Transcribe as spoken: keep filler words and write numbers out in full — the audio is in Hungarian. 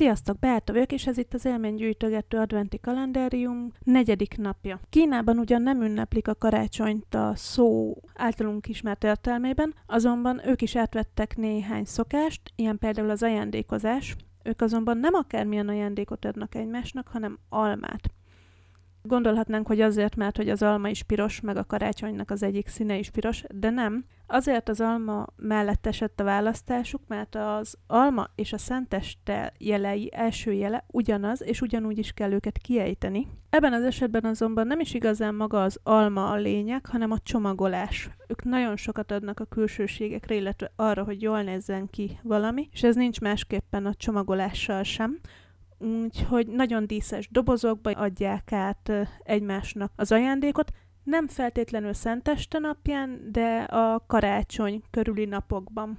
Sziasztok, Beáta vagyok, és ez itt az Élménygyűjtögető adventi kalendárium negyedik napja. Kínában ugyan nem ünneplik a karácsonyt a szó általunk ismert értelmében, azonban ők is átvettek néhány szokást, ilyen például az ajándékozás. Ők azonban nem akármilyen ajándékot adnak egymásnak, hanem almát. Gondolhatnánk, hogy azért, mert hogy az alma is piros, meg a karácsonynak az egyik színe is piros, de nem. Azért az alma mellett esett a választásuk, mert az alma és a szenteste jelei, első jele ugyanaz, és ugyanúgy is kell őket kiejteni. Ebben az esetben azonban nem is igazán maga az alma a lényeg, hanem a csomagolás. Ők nagyon sokat adnak a külsőségekre, illetve arra, hogy jól nézzen ki valami, és ez nincs másképpen a csomagolással sem. Úgyhogy nagyon díszes dobozokba adják át egymásnak az ajándékot, nem feltétlenül szenteste napján, de a karácsony körüli napokban.